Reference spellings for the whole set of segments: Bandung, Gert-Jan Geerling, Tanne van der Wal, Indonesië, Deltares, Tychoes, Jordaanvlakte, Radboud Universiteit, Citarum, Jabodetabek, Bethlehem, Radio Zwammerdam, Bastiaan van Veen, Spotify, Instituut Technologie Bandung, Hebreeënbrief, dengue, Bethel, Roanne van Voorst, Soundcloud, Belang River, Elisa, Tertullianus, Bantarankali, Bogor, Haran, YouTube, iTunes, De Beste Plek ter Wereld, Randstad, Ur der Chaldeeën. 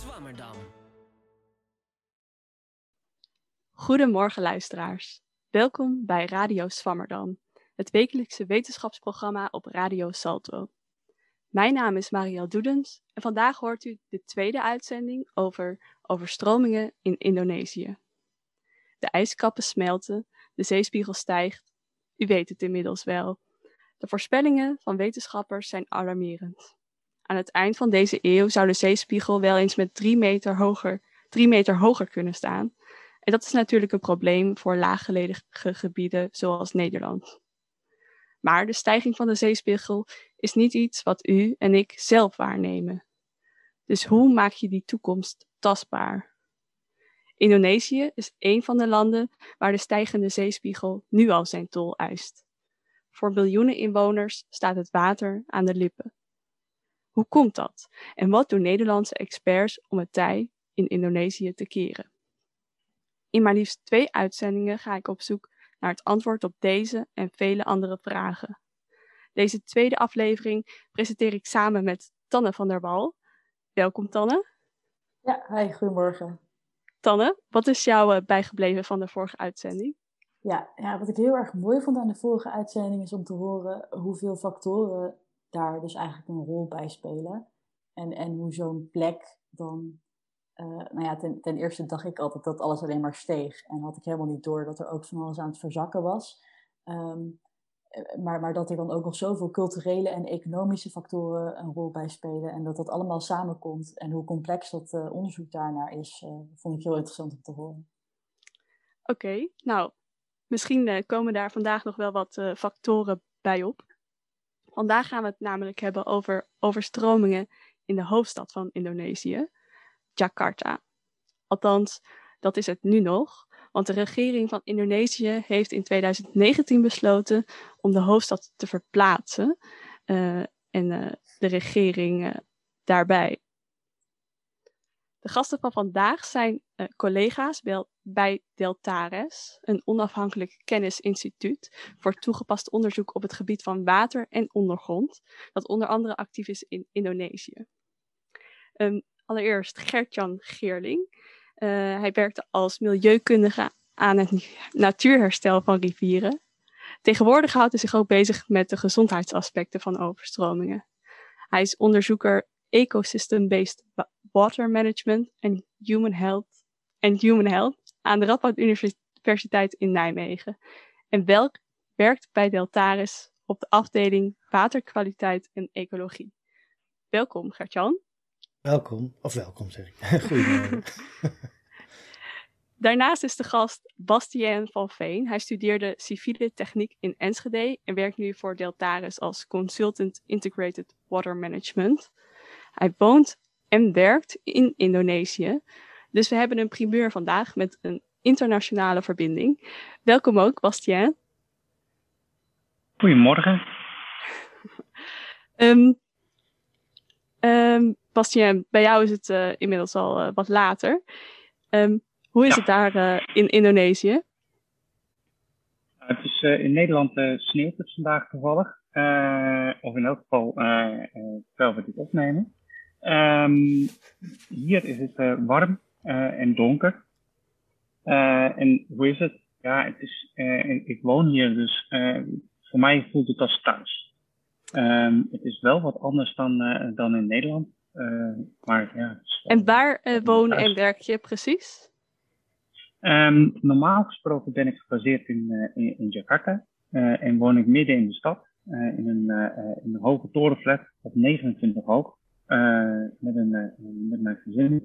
Zwammerdam. Goedemorgen luisteraars. Welkom bij Radio Zwammerdam, het wekelijkse wetenschapsprogramma op Radio Salto. Mijn naam is Marielle Doedens en vandaag hoort u de tweede uitzending over overstromingen in Indonesië. De ijskappen smelten, de zeespiegel stijgt, u weet het inmiddels wel. De voorspellingen van wetenschappers zijn alarmerend. Aan het eind van deze eeuw zou de zeespiegel wel eens met 3 meter hoger kunnen staan. En dat is natuurlijk een probleem voor laaggelegen gebieden zoals Nederland. Maar de stijging van de zeespiegel is niet iets wat u en ik zelf waarnemen. Dus hoe maak je die toekomst tastbaar? Indonesië is een van de landen waar de stijgende zeespiegel nu al zijn tol eist. Voor miljoenen inwoners staat het water aan de lippen. Hoe komt dat? En wat doen Nederlandse experts om het tij in Indonesië te keren? In maar liefst 2 uitzendingen ga ik op zoek naar het antwoord op deze en vele andere vragen. Deze tweede aflevering presenteer ik samen met Tanne van der Wal. Welkom Tanne. Ja, hi, goedemorgen. Tanne, wat is jou bijgebleven van de vorige uitzending? Ja, wat ik heel erg mooi vond aan de vorige uitzending is om te horen hoeveel factoren daar dus eigenlijk een rol bij spelen. En hoe zo'n plek dan... ten eerste dacht ik altijd dat alles alleen maar steeg. En had ik helemaal niet door dat er ook van alles aan het verzakken was. Maar dat er dan ook nog zoveel culturele en economische factoren een rol bij spelen. En dat dat allemaal samenkomt. En hoe complex dat onderzoek daarnaar is, vond ik heel interessant om te horen. Oké, nou, misschien komen daar vandaag nog wel wat factoren bij op. Vandaag gaan we het namelijk hebben over overstromingen in de hoofdstad van Indonesië, Jakarta. Althans, dat is het nu nog, want de regering van Indonesië heeft in 2019 besloten om de hoofdstad te verplaatsen en de regering daarbij. De gasten van vandaag zijn collega's bij Deltares, een onafhankelijk kennisinstituut voor toegepast onderzoek op het gebied van water en ondergrond, dat onder andere actief is in Indonesië. Allereerst Gert-Jan Geerling. Hij werkte als milieukundige aan het natuurherstel van rivieren. Tegenwoordig houdt hij zich ook bezig met de gezondheidsaspecten van overstromingen. Hij is onderzoeker Ecosystem-Based Water Management en Human Health aan de Radboud Universiteit in Nijmegen. En werkt bij Deltares op de afdeling Waterkwaliteit en Ecologie. Welkom Gert-Jan. Welkom zeg ik. Goedemorgen. Daarnaast is de gast Bastiaan van Veen. Hij studeerde civiele techniek in Enschede en werkt nu voor Deltares als consultant integrated water management. Hij woont en werkt in Indonesië. Dus we hebben een primeur vandaag met een internationale verbinding. Welkom ook, Bastiaan. Goedemorgen. Bastiaan, bij jou is het inmiddels al wat later. Hoe is het daar in Indonesië? Het is in Nederland sneeuwt het vandaag toevallig. Of in elk geval terwijl we dit opnemen. Hier is het warm en donker. En hoe is het? Ja, het is, ik woon hier, dus voor mij voelt het als thuis. Het is wel wat anders dan in Nederland. Maar, ja, en waar woon en werk je precies? Normaal gesproken ben ik gebaseerd in Jakarta. En woon ik midden in de stad. In een hoge torenflat op 29 hoog. Met mijn gezin.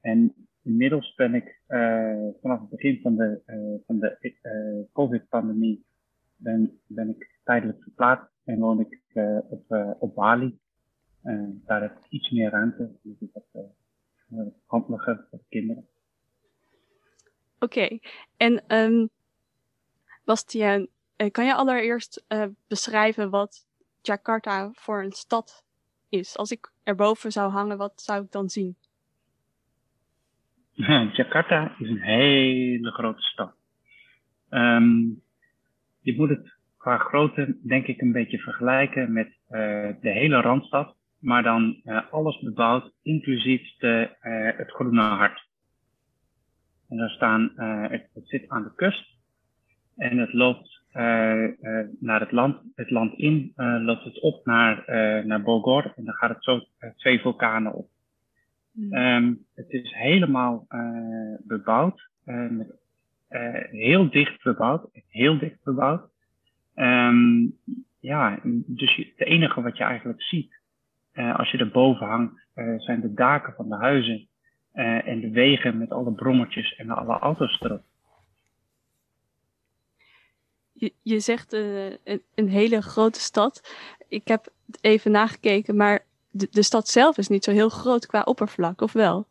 En inmiddels ben ik vanaf het begin van de COVID-pandemie... Ben ik tijdelijk verplaatst en woon ik op Bali. Daar heb ik iets meer ruimte, dus ik heb handeliger voor de kinderen. Oké, en Bastiaan, kan je allereerst beschrijven wat Jakarta voor een stad is? Als ik erboven zou hangen, wat zou ik dan zien? Jakarta is een hele grote stad. Je moet het qua grootte denk ik een beetje vergelijken met de hele Randstad. maar dan alles bebouwd, inclusief het Groene Hart. En daar staan, het zit aan de kust en het loopt naar het land in, loopt het op naar Bogor en dan gaat het zo 2 vulkanen op. Het is helemaal bebouwd, heel dicht bebouwd, ja, dus het enige wat je eigenlijk ziet als je erboven hangt zijn de daken van de huizen en de wegen met alle brommertjes en alle auto's erop. Je zegt een hele grote stad. Ik heb even nagekeken, maar de stad zelf is niet zo heel groot qua oppervlak, of wel?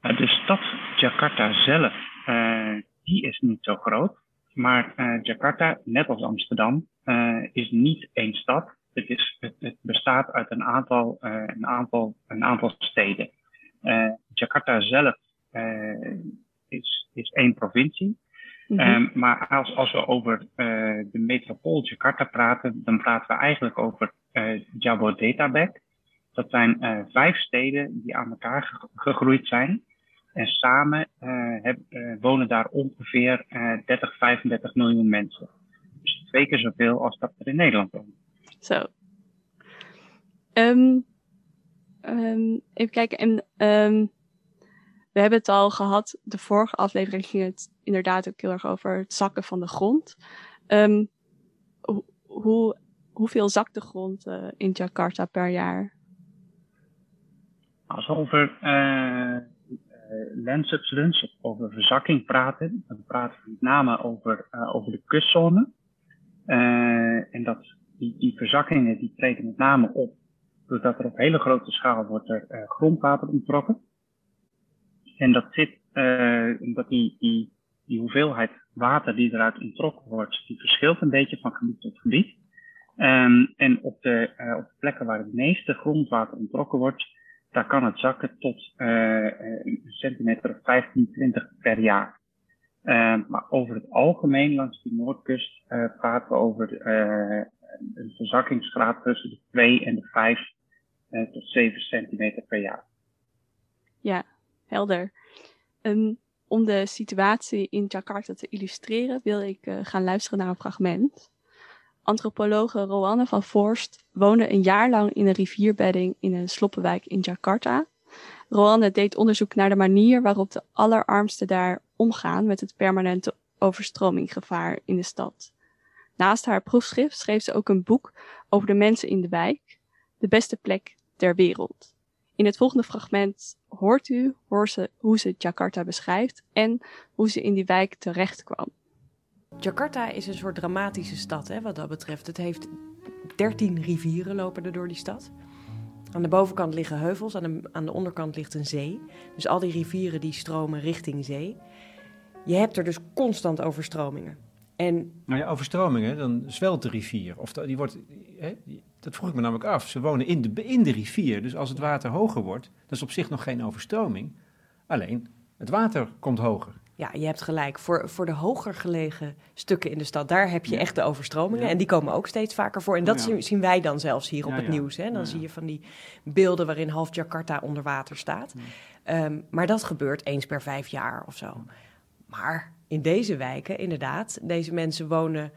De stad Jakarta zelf, die is niet zo groot. Maar Jakarta, net als Amsterdam, is niet één stad. Het bestaat uit een aantal steden. Jakarta zelf is 1 provincie. Mm-hmm. Maar als we over de metropool Jakarta praten, dan praten we eigenlijk over Jabodetabek. Dat zijn 5 steden die aan elkaar gegroeid zijn. En samen wonen daar ongeveer 30, 35 miljoen mensen. Dus 2 keer zoveel als dat er in Nederland woont. Zo. Even kijken. We hebben het al gehad. De vorige aflevering ging het inderdaad ook heel erg over het zakken van de grond. Hoeveel zakt de grond in Jakarta per jaar? Als we over landsubsidence of over verzakking praten, dan praten we met name over de kustzone. En die verzakkingen die treden met name op doordat er op hele grote schaal wordt grondwater onttrokken. En dat zit omdat die hoeveelheid water die eruit ontrokken wordt, die verschilt een beetje van gebied tot gebied. En op de plekken waar het meeste grondwater ontrokken wordt, daar kan het zakken tot een centimeter of 15, 20 per jaar. Maar over het algemeen langs die noordkust praten we over een verzakkingsgraad tussen de 2 en de 5 tot 7 centimeter per jaar. Ja, helder. Om de situatie in Jakarta te illustreren wil ik gaan luisteren naar een fragment. Antropologe Roanne van Voorst woonde een jaar lang in een rivierbedding in een sloppenwijk in Jakarta. Roanne deed onderzoek naar de manier waarop de allerarmsten daar omgaan met het permanente overstromingsgevaar in de stad. Naast haar proefschrift schreef ze ook een boek over de mensen in de wijk, De Beste Plek ter Wereld. In het volgende fragment hoort u hoe ze Jakarta beschrijft en hoe ze in die wijk terecht kwam. Jakarta is een soort dramatische stad, hè, wat dat betreft. Het heeft 13 rivieren lopen er door die stad. Aan de bovenkant liggen heuvels, aan de onderkant ligt een zee. Dus al die rivieren die stromen richting zee. Je hebt er dus constant overstromingen. Nou ja, overstromingen, dan zwelt de rivier. Of die wordt, hè, dat vroeg ik me namelijk af. Ze wonen in de rivier, dus als het water hoger wordt, dat is op zich nog geen overstroming. Alleen, het water komt hoger. Ja, je hebt gelijk. Voor de hoger gelegen stukken in de stad, daar heb je echt de overstromingen. Ja. En die komen ook steeds vaker voor. En dat zien wij dan zelfs hier op het nieuws. Hè? Dan zie je van die beelden waarin half Jakarta onder water staat. Ja. Maar dat gebeurt eens per 5 jaar of zo. Maar in deze wijken, inderdaad, deze mensen wonen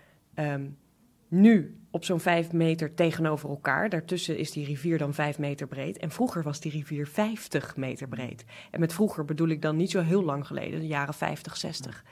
nu op zo'n 5 meter tegenover elkaar. Daartussen is die rivier dan 5 meter breed. En vroeger was die rivier 50 meter breed. En met vroeger bedoel ik dan niet zo heel lang geleden, de jaren 50, 60.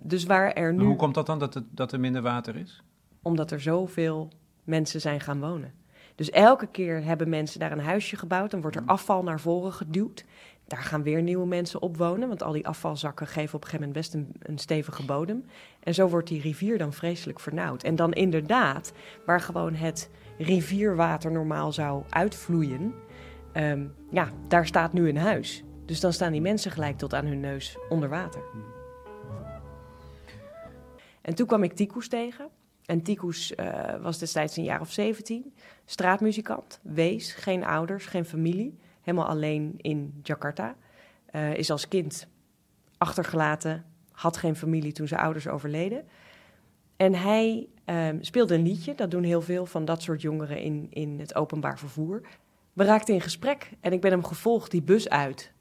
Dus waar er nu... Maar hoe komt dat dan, dat er minder water is? Omdat er zoveel mensen zijn gaan wonen. Dus elke keer hebben mensen daar een huisje gebouwd. Dan wordt er afval naar voren geduwd. Daar gaan weer nieuwe mensen op wonen, want al die afvalzakken geven op een gegeven moment best een stevige bodem. En zo wordt die rivier dan vreselijk vernauwd. En dan inderdaad, waar gewoon het rivierwater normaal zou uitvloeien, daar staat nu een huis. Dus dan staan die mensen gelijk tot aan hun neus onder water. En toen kwam ik Tychoes tegen. En Tychoes was destijds een jaar of 17, straatmuzikant, wees, geen ouders, geen familie. Helemaal alleen in Jakarta. Is als kind achtergelaten. Had geen familie toen zijn ouders overleden. En hij speelde een liedje, dat doen heel veel van dat soort jongeren in het openbaar vervoer. We raakten in gesprek en ik ben hem gevolgd die bus uit.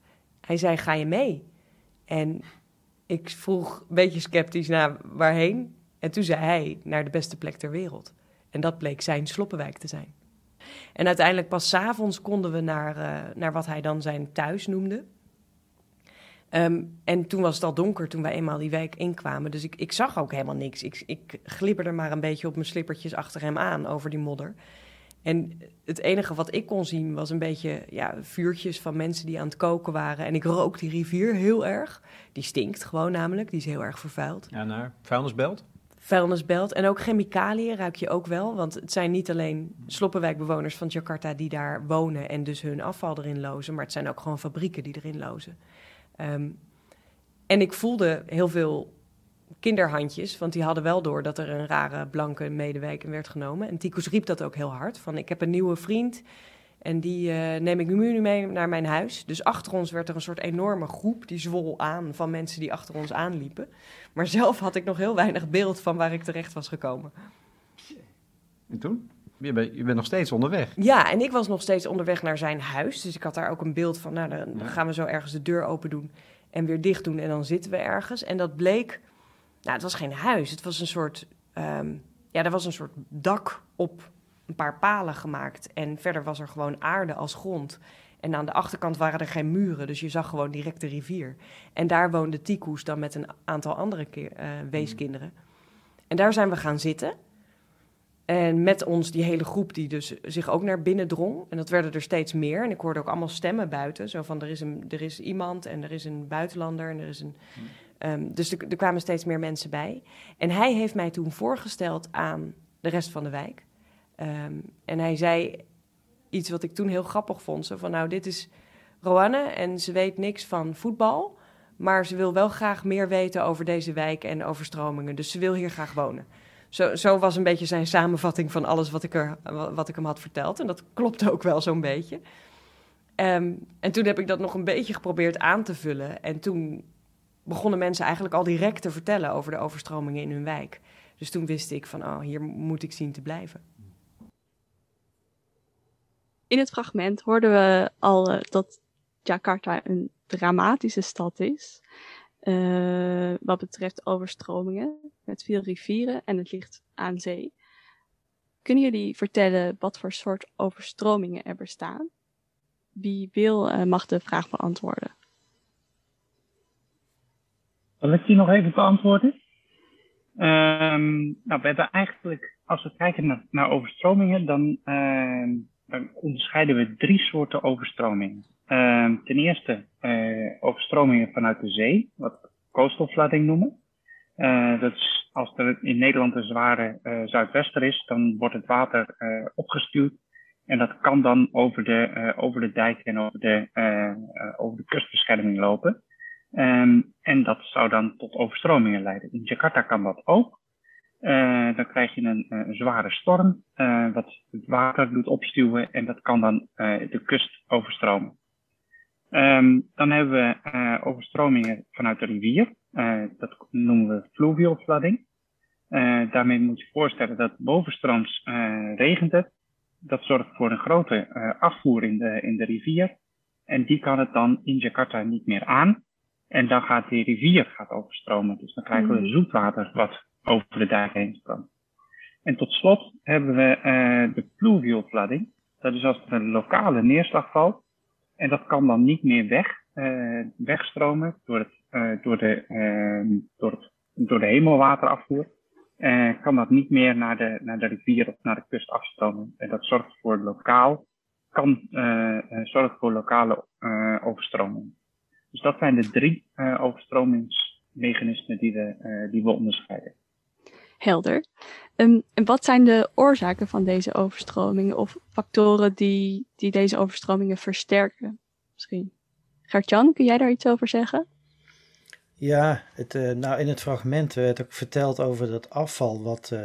Hij zei, ga je mee? En ik vroeg een beetje sceptisch naar waarheen. En toen zei hij, naar de beste plek ter wereld. En dat bleek zijn Sloppenwijk te zijn. En uiteindelijk pas 's avonds konden we naar wat hij dan zijn thuis noemde. En toen was het al donker toen wij eenmaal die wijk inkwamen. Dus ik zag ook helemaal niks. Ik glibberde maar een beetje op mijn slippertjes achter hem aan over die modder. En het enige wat ik kon zien was een beetje vuurtjes van mensen die aan het koken waren. En ik rook die rivier heel erg. Die stinkt gewoon namelijk, die is heel erg vervuild. Ja, naar vuilnisbelt? Vuilnisbelt. En ook chemicaliën ruik je ook wel. Want het zijn niet alleen sloppenwijkbewoners van Jakarta die daar wonen en dus hun afval erin lozen. Maar het zijn ook gewoon fabrieken die erin lozen. En ik voelde heel veel kinderhandjes, want die hadden wel door dat er een rare blanke medewerker in werd genomen. En Tychoes riep dat ook heel hard, van ik heb een nieuwe vriend en die neem ik nu mee naar mijn huis. Dus achter ons werd er een soort enorme groep, die zwol aan van mensen die achter ons aanliepen. Maar zelf had ik nog heel weinig beeld van waar ik terecht was gekomen. En toen? Je bent nog steeds onderweg. Ja, en ik was nog steeds onderweg naar zijn huis. Dus ik had daar ook een beeld van, nou, dan gaan we zo ergens de deur open doen en weer dicht doen. En dan zitten we ergens. En dat bleek, nou, het was geen huis. Het was een soort, er was een soort dak op een paar palen gemaakt. En verder was er gewoon aarde als grond. En aan de achterkant waren er geen muren, dus je zag gewoon direct de rivier. En daar woonde Tychoes dan met een aantal andere weeskinderen. En daar zijn we gaan zitten. En met ons die hele groep die dus zich ook naar binnen drong. En dat werden er steeds meer. En ik hoorde ook allemaal stemmen buiten. Zo van, er is iemand en er is een buitenlander en er is een... Dus er kwamen steeds meer mensen bij. En hij heeft mij toen voorgesteld aan de rest van de wijk. En hij zei iets wat ik toen heel grappig vond. Zo van, nou, dit is Roanne en ze weet niks van voetbal. Maar ze wil wel graag meer weten over deze wijk en overstromingen. Dus ze wil hier graag wonen. Zo was een beetje zijn samenvatting van alles wat ik hem had verteld. En dat klopte ook wel zo'n beetje. En toen heb ik dat nog een beetje geprobeerd aan te vullen. En toen begonnen mensen eigenlijk al direct te vertellen over de overstromingen in hun wijk. Dus toen wist ik van, oh, hier moet ik zien te blijven. In het fragment hoorden we al dat Jakarta een dramatische stad is. Wat betreft overstromingen met veel rivieren en het ligt aan zee. Kunnen jullie vertellen wat voor soort overstromingen er bestaan? Wie wil mag de vraag beantwoorden. Zal ik die nog even beantwoorden? We hebben eigenlijk, als we kijken naar overstromingen, dan onderscheiden we drie soorten overstromingen. Ten eerste overstromingen vanuit de zee, wat we coastal flooding noemen. Dat is, als er in Nederland een zware zuidwester is, dan wordt het water opgestuwd. En dat kan dan over de dijk en over de kustbescherming lopen. En dat zou dan tot overstromingen leiden. In Jakarta kan dat ook. Dan krijg je een zware storm, wat het water doet opstuwen. En dat kan dan de kust overstromen. Dan hebben we overstromingen vanuit de rivier. Dat noemen we fluvial flooding. Daarmee moet je voorstellen dat bovenstrooms regent het. Dat zorgt voor een grote afvoer in de rivier. En die kan het dan in Jakarta niet meer aan. En dan gaat die rivier overstromen. Dus dan krijgen we zoetwater wat over de dijk heen stroomt. En tot slot hebben we de pluvial flooding. Dat is als er een lokale neerslag valt. En dat kan dan niet meer wegstromen door de hemelwaterafvoer. Kan dat niet meer naar de rivier of naar de kust afstromen. En dat zorgt voor lokale overstroming. Dus dat zijn de drie overstromingsmechanismen die we onderscheiden. Helder. En wat zijn de oorzaken van deze overstromingen of factoren die deze overstromingen versterken? Misschien. Gert-Jan, kun jij daar iets over zeggen? Ja, in het fragment werd ook verteld over dat afval wat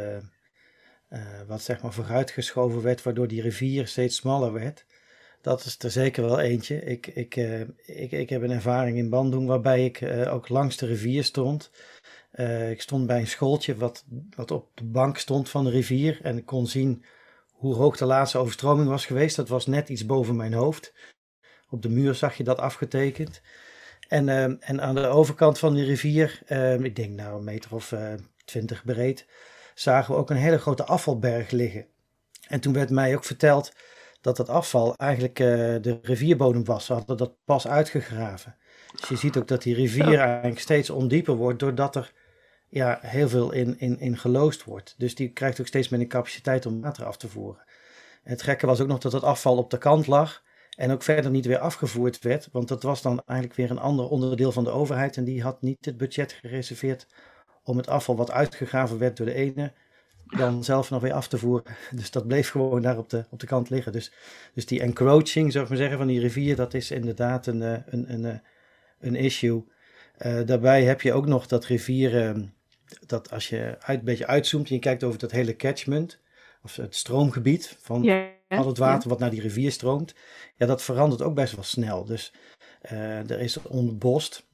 zeg maar vooruitgeschoven werd, waardoor die rivier steeds smaller werd. Dat is er zeker wel eentje. Ik heb een ervaring in Bandung waarbij ik ook langs de rivier stond. Ik stond bij een schooltje wat op de bank stond van de rivier en ik kon zien hoe hoog de laatste overstroming was geweest. Dat was net iets boven mijn hoofd. Op de muur zag je dat afgetekend. En aan de overkant van de rivier, ik denk nou een meter of 20 breed, zagen we ook een hele grote afvalberg liggen. En toen werd mij ook verteld dat afval eigenlijk de rivierbodem was. Ze hadden dat pas uitgegraven. Dus je ziet ook dat die rivier eigenlijk steeds ondieper wordt, doordat er heel veel in geloosd wordt. Dus die krijgt ook steeds meer een capaciteit om water af te voeren. En het gekke was ook nog dat het afval op de kant lag en ook verder niet weer afgevoerd werd. Want dat was dan eigenlijk weer een ander onderdeel van de overheid. En die had niet het budget gereserveerd om het afval wat uitgegraven werd door de ene dan zelf nog weer af te voeren. Dus dat bleef gewoon daar op de kant liggen. Dus die encroaching, zou ik maar zeggen, van die rivier, dat is inderdaad een issue. Daarbij heb je ook nog dat rivieren, dat als je een beetje uitzoomt en je kijkt over dat hele catchment, of het stroomgebied van al het water wat naar die rivier stroomt, dat verandert ook best wel snel. Dus er is ontbost,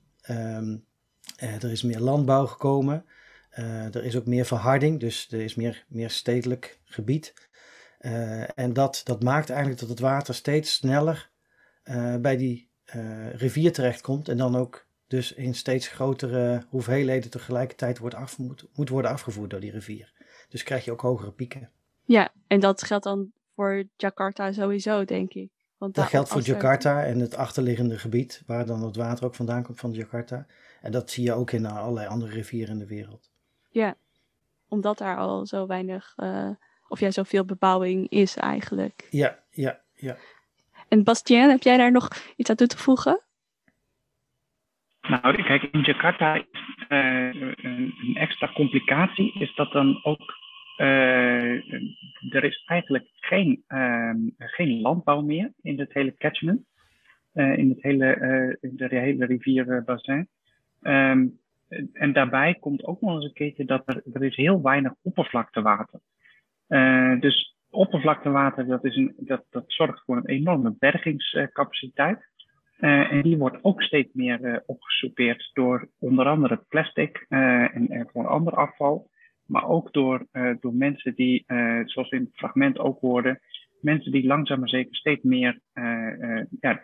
er is meer landbouw gekomen, er is ook meer verharding, dus er is meer stedelijk gebied. En dat maakt eigenlijk dat het water steeds sneller bij die rivier terechtkomt en dan ook dus in steeds grotere hoeveelheden tegelijkertijd moet worden afgevoerd door die rivier. Dus krijg je ook hogere pieken. Ja, en dat geldt dan voor Jakarta sowieso, denk ik. Want dat geldt voor Jakarta en het achterliggende gebied, waar dan het water ook vandaan komt van Jakarta. En dat zie je ook in allerlei andere rivieren in de wereld. Ja, omdat daar al zo weinig, zoveel bebouwing is eigenlijk. Ja. En Bastiaan, heb jij daar nog iets aan toe te voegen? Nou, kijk, in Jakarta is een extra complicatie, is dat dan ook, er is eigenlijk geen landbouw meer in het hele catchment, in de hele rivierbassin. En daarbij komt ook nog eens een keertje dat er is heel weinig oppervlaktewater. Dus oppervlaktewater, dat zorgt voor een enorme bergingscapaciteit. En die wordt ook steeds meer opgesoupeerd door onder andere plastic en gewoon ander afval. Maar ook door mensen die, zoals we in het fragment ook hoorden, mensen die langzaam maar zeker steeds meer,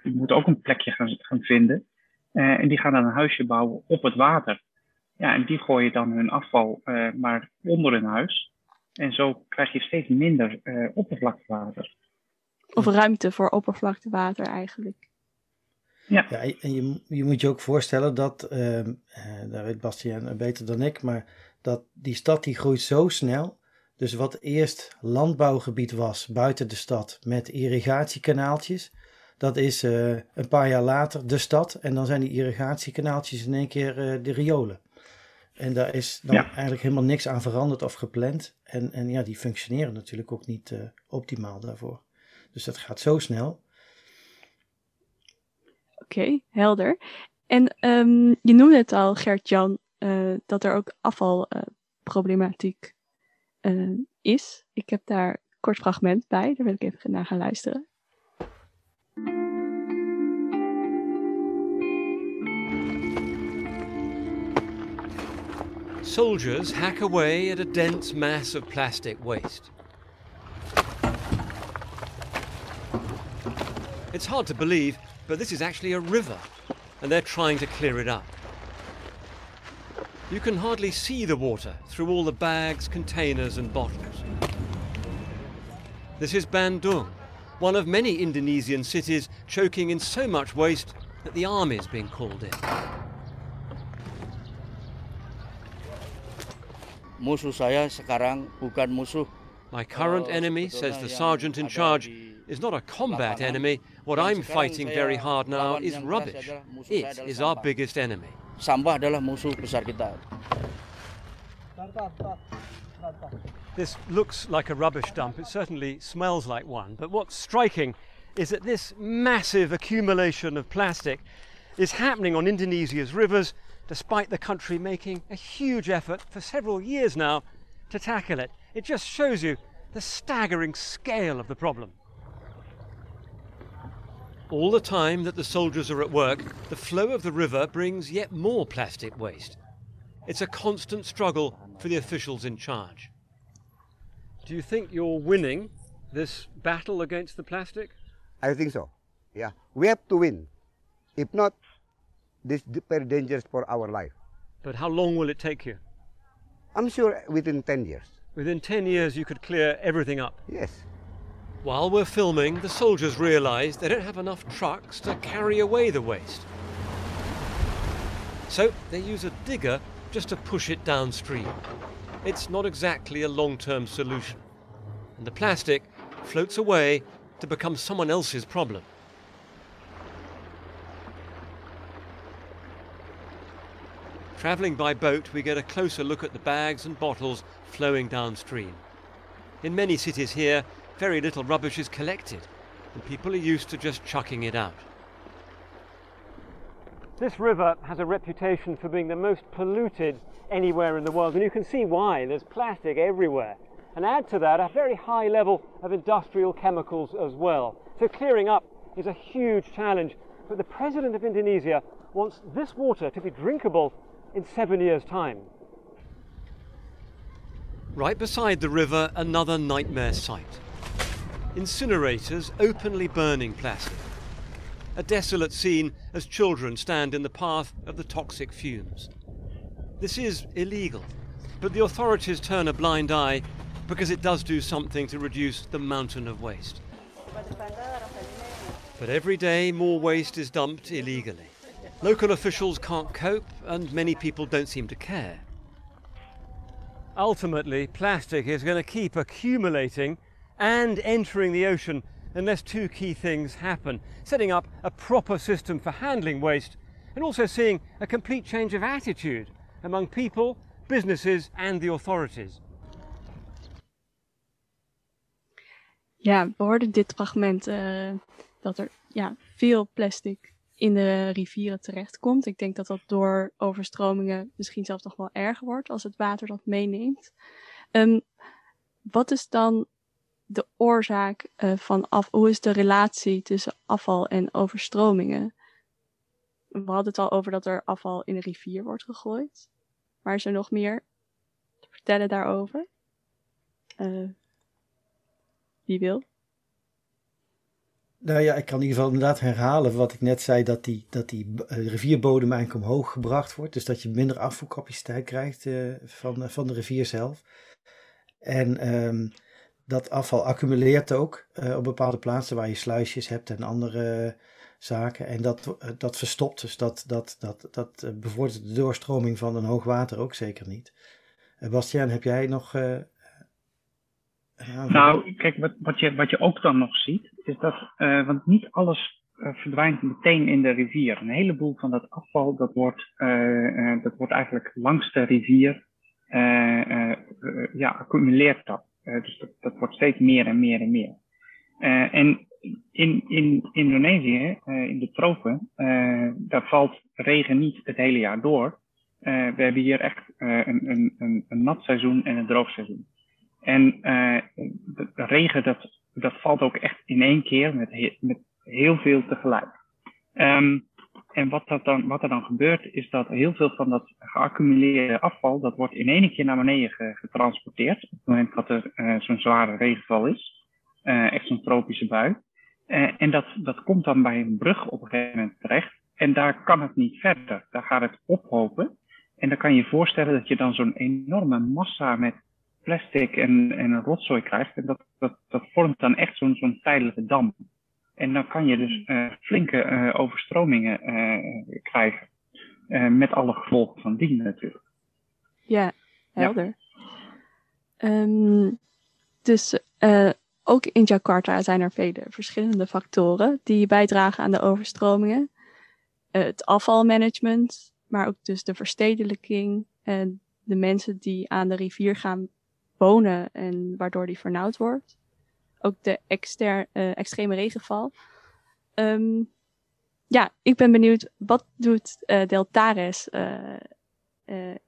die moeten ook een plekje gaan vinden. En die gaan dan een huisje bouwen op het water. Ja, en die gooien dan hun afval maar onder hun huis. En zo krijg je steeds minder oppervlaktewater. Of ruimte voor oppervlaktewater eigenlijk. Ja, en je moet je ook voorstellen dat, daar weet Bastiaan beter dan ik, maar dat die stad die groeit zo snel. Dus wat eerst landbouwgebied was buiten de stad met irrigatiekanaaltjes, dat is een paar jaar later de stad. En dan zijn die irrigatiekanaaltjes in één keer de riolen. En daar is dan eigenlijk helemaal niks aan veranderd of gepland. En ja, die functioneren natuurlijk ook niet optimaal daarvoor. Dus dat gaat zo snel. Oké, helder. En je noemde het al, Gert-Jan, dat er ook afvalproblematiek is. Ik heb daar een kort fragment bij, daar wil ik even naar gaan luisteren. Soldiers hack away at a dense mass of plastic waste. It's hard to believe, but this is actually a river, and they're trying to clear it up. You can hardly see the water through all the bags, containers and bottles. This is Bandung, one of many Indonesian cities choking in so much waste that the army's been called in. Musuh saya sekarang bukan musuh. My current enemy, says the sergeant in charge, is not a combat enemy. What I'm fighting very hard now is rubbish. It is our biggest enemy. Sampah adalah musuh besar kita. This looks like a rubbish dump. It certainly smells like one. But what's striking is that this massive accumulation of plastic is happening on Indonesia's rivers, despite the country making a huge effort for several years now to tackle it. It just shows you the staggering scale of the problem. All the time that the soldiers are at work, the flow of the river brings yet more plastic waste. It's a constant struggle for the officials in charge. Do you think you're winning this battle against the plastic? I think so. Yeah, we have to win. If not, this is very dangerous for our life. But how long will it take you? I'm sure within 10 years. Within 10 years you could clear everything up? Yes. While we're filming, the soldiers realize they don't have enough trucks to carry away the waste. So they use a digger just to push it downstream. It's not exactly a long-term solution. And the plastic floats away to become someone else's problem. Travelling by boat, we get a closer look at the bags and bottles flowing downstream. In many cities here, very little rubbish is collected, and people are used to just chucking it out. This river has a reputation for being the most polluted anywhere in the world, and you can see why. There's plastic everywhere. And add to that a very high level of industrial chemicals as well. So clearing up is a huge challenge, but the president of Indonesia wants this water to be drinkable in 7 years' time. Right beside the river, another nightmare sight. Incinerators openly burning plastic. A desolate scene as children stand in the path of the toxic fumes. This is illegal, but the authorities turn a blind eye because it does do something to reduce the mountain of waste. But every day more waste is dumped illegally. Local officials can't cope, and many people don't seem to care. Ultimately, plastic is going to keep accumulating and entering the ocean unless two key things happen: setting up a proper system for handling waste, and also seeing a complete change of attitude among people, businesses and the authorities. Ja, we hoorden dit fragment dat er veel plastic in de rivieren terechtkomt. Ik denk dat dat door overstromingen misschien zelfs nog wel erger wordt als het water dat meeneemt. Wat is dan de oorzaak hoe is de relatie tussen afval en overstromingen? We hadden het al over dat er afval in de rivier wordt gegooid. Maar is er nog meer te vertellen daarover? Wie wil? Nou ja, ik kan in ieder geval inderdaad herhalen wat ik net zei, dat die rivierbodem eigenlijk omhoog gebracht wordt. Dus dat je minder afvoercapaciteit krijgt van de rivier zelf. En dat afval accumuleert ook op bepaalde plaatsen waar je sluisjes hebt en andere zaken. En dat verstopt, dus dat bevordert de doorstroming van een hoog water ook zeker niet. Bastiaan, heb jij nog... Nou, kijk, wat je ook dan nog ziet, is dat, want niet alles verdwijnt meteen in de rivier. Een heleboel van dat afval, dat wordt eigenlijk langs de rivier, accumuleert dat. Dus dat wordt steeds meer en meer en meer. En in Indonesië, in de tropen, daar valt regen niet het hele jaar door. We hebben hier echt een nat seizoen en een droog seizoen. En de regen, dat valt ook echt in één keer met heel veel tegelijk. En wat er dan gebeurt, is dat heel veel van dat geaccumuleerde afval, dat wordt in één keer naar beneden getransporteerd. Op het moment dat er zo'n zware regenval is. Echt zo'n tropische bui. En dat komt dan bij een brug op een gegeven moment terecht. En daar kan het niet verder. Daar gaat het ophopen. En dan kan je je voorstellen dat je dan zo'n enorme massa met plastic en een rotzooi krijgt. En dat vormt dan echt zo'n tijdelijke dam. En dan kan je dus flinke overstromingen krijgen. Met alle gevolgen van die natuurlijk. Ja, helder. Ja. Dus ook in Jakarta zijn er vele verschillende factoren die bijdragen aan de overstromingen. Het afvalmanagement, maar ook dus de verstedelijking. De mensen die aan de rivier gaan wonen en waardoor die vernauwd wordt. Ook de extreme regenval. Ik ben benieuwd, wat doet Deltares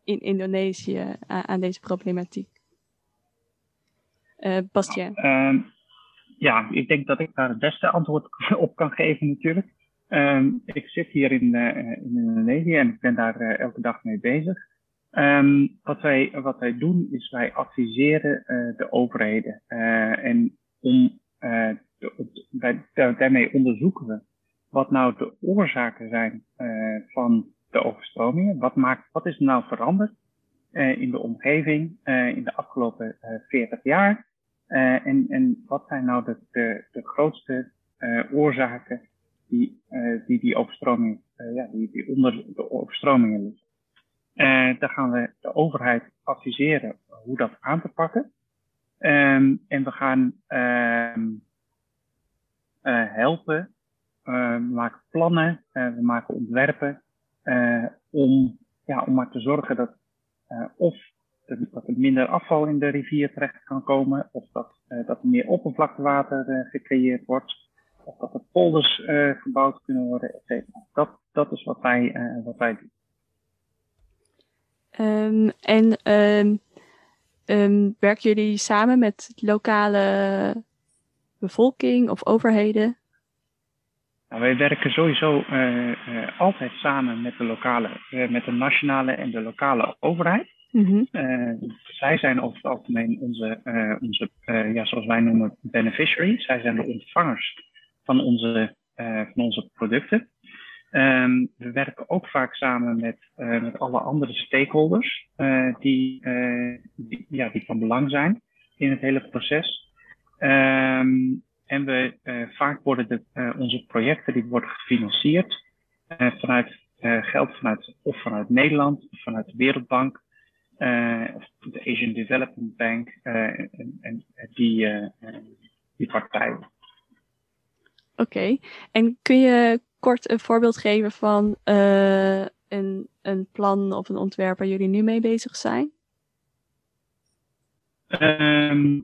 in Indonesië aan deze problematiek? Bastiaan. Ik denk dat ik daar het beste antwoord op kan geven natuurlijk. Ik zit hier in Indonesië en ik ben daar elke dag mee bezig. Wat wij doen is wij adviseren de overheden. Daarmee onderzoeken we wat nou de oorzaken zijn van de overstromingen. Wat is nou veranderd in de omgeving in de afgelopen 40 jaar? En wat zijn nou de grootste oorzaken die onder de overstromingen liggen? Dan gaan we de overheid adviseren hoe dat aan te pakken. En we gaan helpen, we maken plannen, we maken ontwerpen om maar te zorgen dat of dat er minder afval in de rivier terecht kan komen, of dat er meer oppervlaktewater gecreëerd wordt, of dat er polders gebouwd kunnen worden, et cetera. Dat is wat wij doen. Werken jullie samen met lokale bevolking of overheden? Nou, wij werken sowieso altijd samen met de nationale en de lokale overheid. Mm-hmm. Zij zijn over het algemeen onze zoals wij noemen, beneficiaries. Zij zijn de ontvangers van onze producten. We werken ook vaak samen met alle andere stakeholders die van belang zijn in het hele proces. Vaak worden onze projecten die worden gefinancierd vanuit geld vanuit Nederland, of vanuit de Wereldbank, of de Asian Development Bank en die partijen. Oké, en kun je kort een voorbeeld geven van een plan of een ontwerp waar jullie nu mee bezig zijn?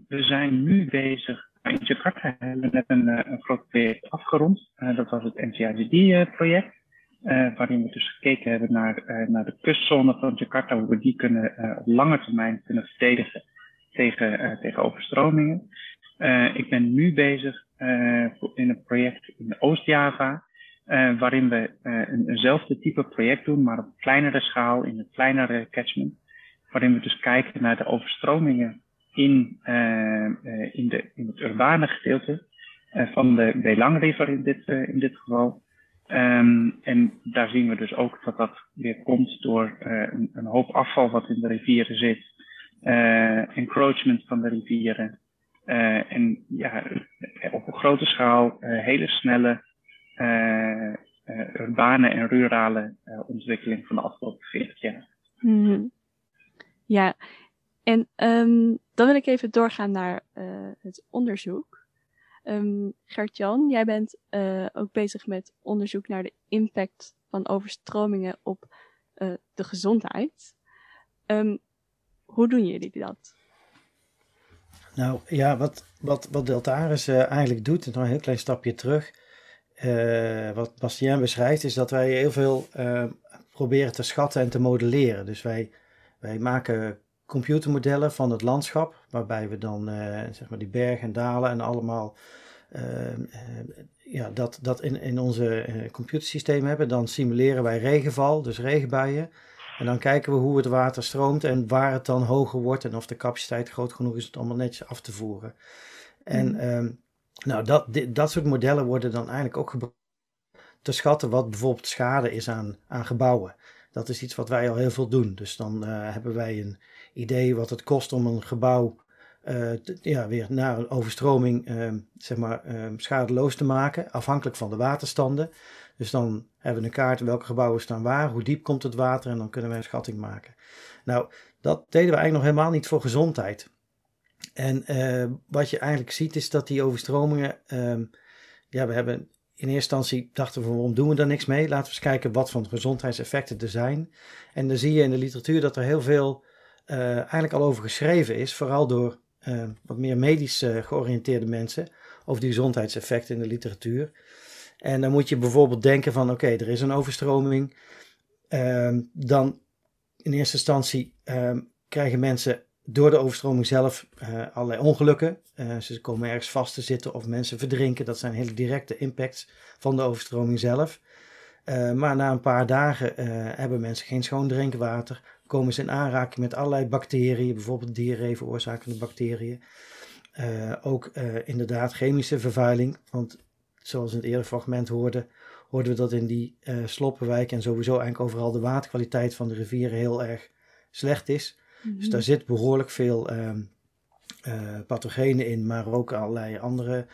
We zijn nu bezig. In Jakarta hebben we net een groot project afgerond. Dat was het NCIJD-project. Waarin we dus gekeken hebben naar de kustzone van Jakarta. Hoe we die op lange termijn kunnen verdedigen tegen overstromingen. Ik ben nu bezig in een project in Oost-Java. Waarin we eenzelfde type project doen, maar op kleinere schaal, in een kleinere catchment. Waarin we dus kijken naar de overstromingen in het urbane gedeelte van de Belang River in dit geval. En daar zien we dus ook dat weer komt door een hoop afval wat in de rivieren zit. Encroachment van de rivieren. Op een grote schaal hele snelle urbane en rurale ontwikkeling van de afgelopen 40 jaar. Mm-hmm. Ja, en dan wil ik even doorgaan naar het onderzoek. Gert-Jan, jij bent ook bezig met onderzoek naar de impact van overstromingen op de gezondheid. Hoe doen jullie dat? Nou ja, wat Deltares eigenlijk doet, nog een heel klein stapje terug. Wat Bastiaan beschrijft is dat wij heel veel proberen te schatten en te modelleren. Dus wij maken computermodellen van het landschap, waarbij we dan zeg maar die bergen en dalen en allemaal dat in onze computersysteem hebben. Dan simuleren wij regenval, dus regenbuien. En dan kijken we hoe het water stroomt en waar het dan hoger wordt en of de capaciteit groot genoeg is om het allemaal netjes af te voeren. En nou, dat soort modellen worden dan eigenlijk ook gebruikt te schatten wat bijvoorbeeld schade is aan gebouwen. Dat is iets wat wij al heel veel doen. Dus dan hebben wij een idee wat het kost om een gebouw weer na een overstroming schadeloos te maken, afhankelijk van de waterstanden. Dus dan hebben we een kaart welke gebouwen staan waar, hoe diep komt het water en dan kunnen wij een schatting maken. Nou, dat deden we eigenlijk nog helemaal niet voor gezondheid. En wat je eigenlijk ziet is dat die overstromingen, we hebben in eerste instantie dachten we waarom doen we daar niks mee? Laten we eens kijken wat voor gezondheidseffecten er zijn. En dan zie je in de literatuur dat er heel veel eigenlijk al over geschreven is, vooral door wat meer medisch georiënteerde mensen over die gezondheidseffecten in de literatuur. En dan moet je bijvoorbeeld denken van oké, er is een overstroming. Dan in eerste instantie krijgen mensen door de overstroming zelf allerlei ongelukken. Ze komen ergens vast te zitten of mensen verdrinken. Dat zijn hele directe impacts van de overstroming zelf. Maar na een paar dagen hebben mensen geen schoon drinkwater. komen ze in aanraking met allerlei bacteriën, bijvoorbeeld diarree veroorzakende bacteriën. Ook inderdaad chemische vervuiling, want zoals in het eerder fragment hoorden we dat in die sloppenwijken en sowieso eigenlijk overal de waterkwaliteit van de rivieren heel erg slecht is. Mm-hmm. Dus daar zit behoorlijk veel pathogenen in, maar ook allerlei andere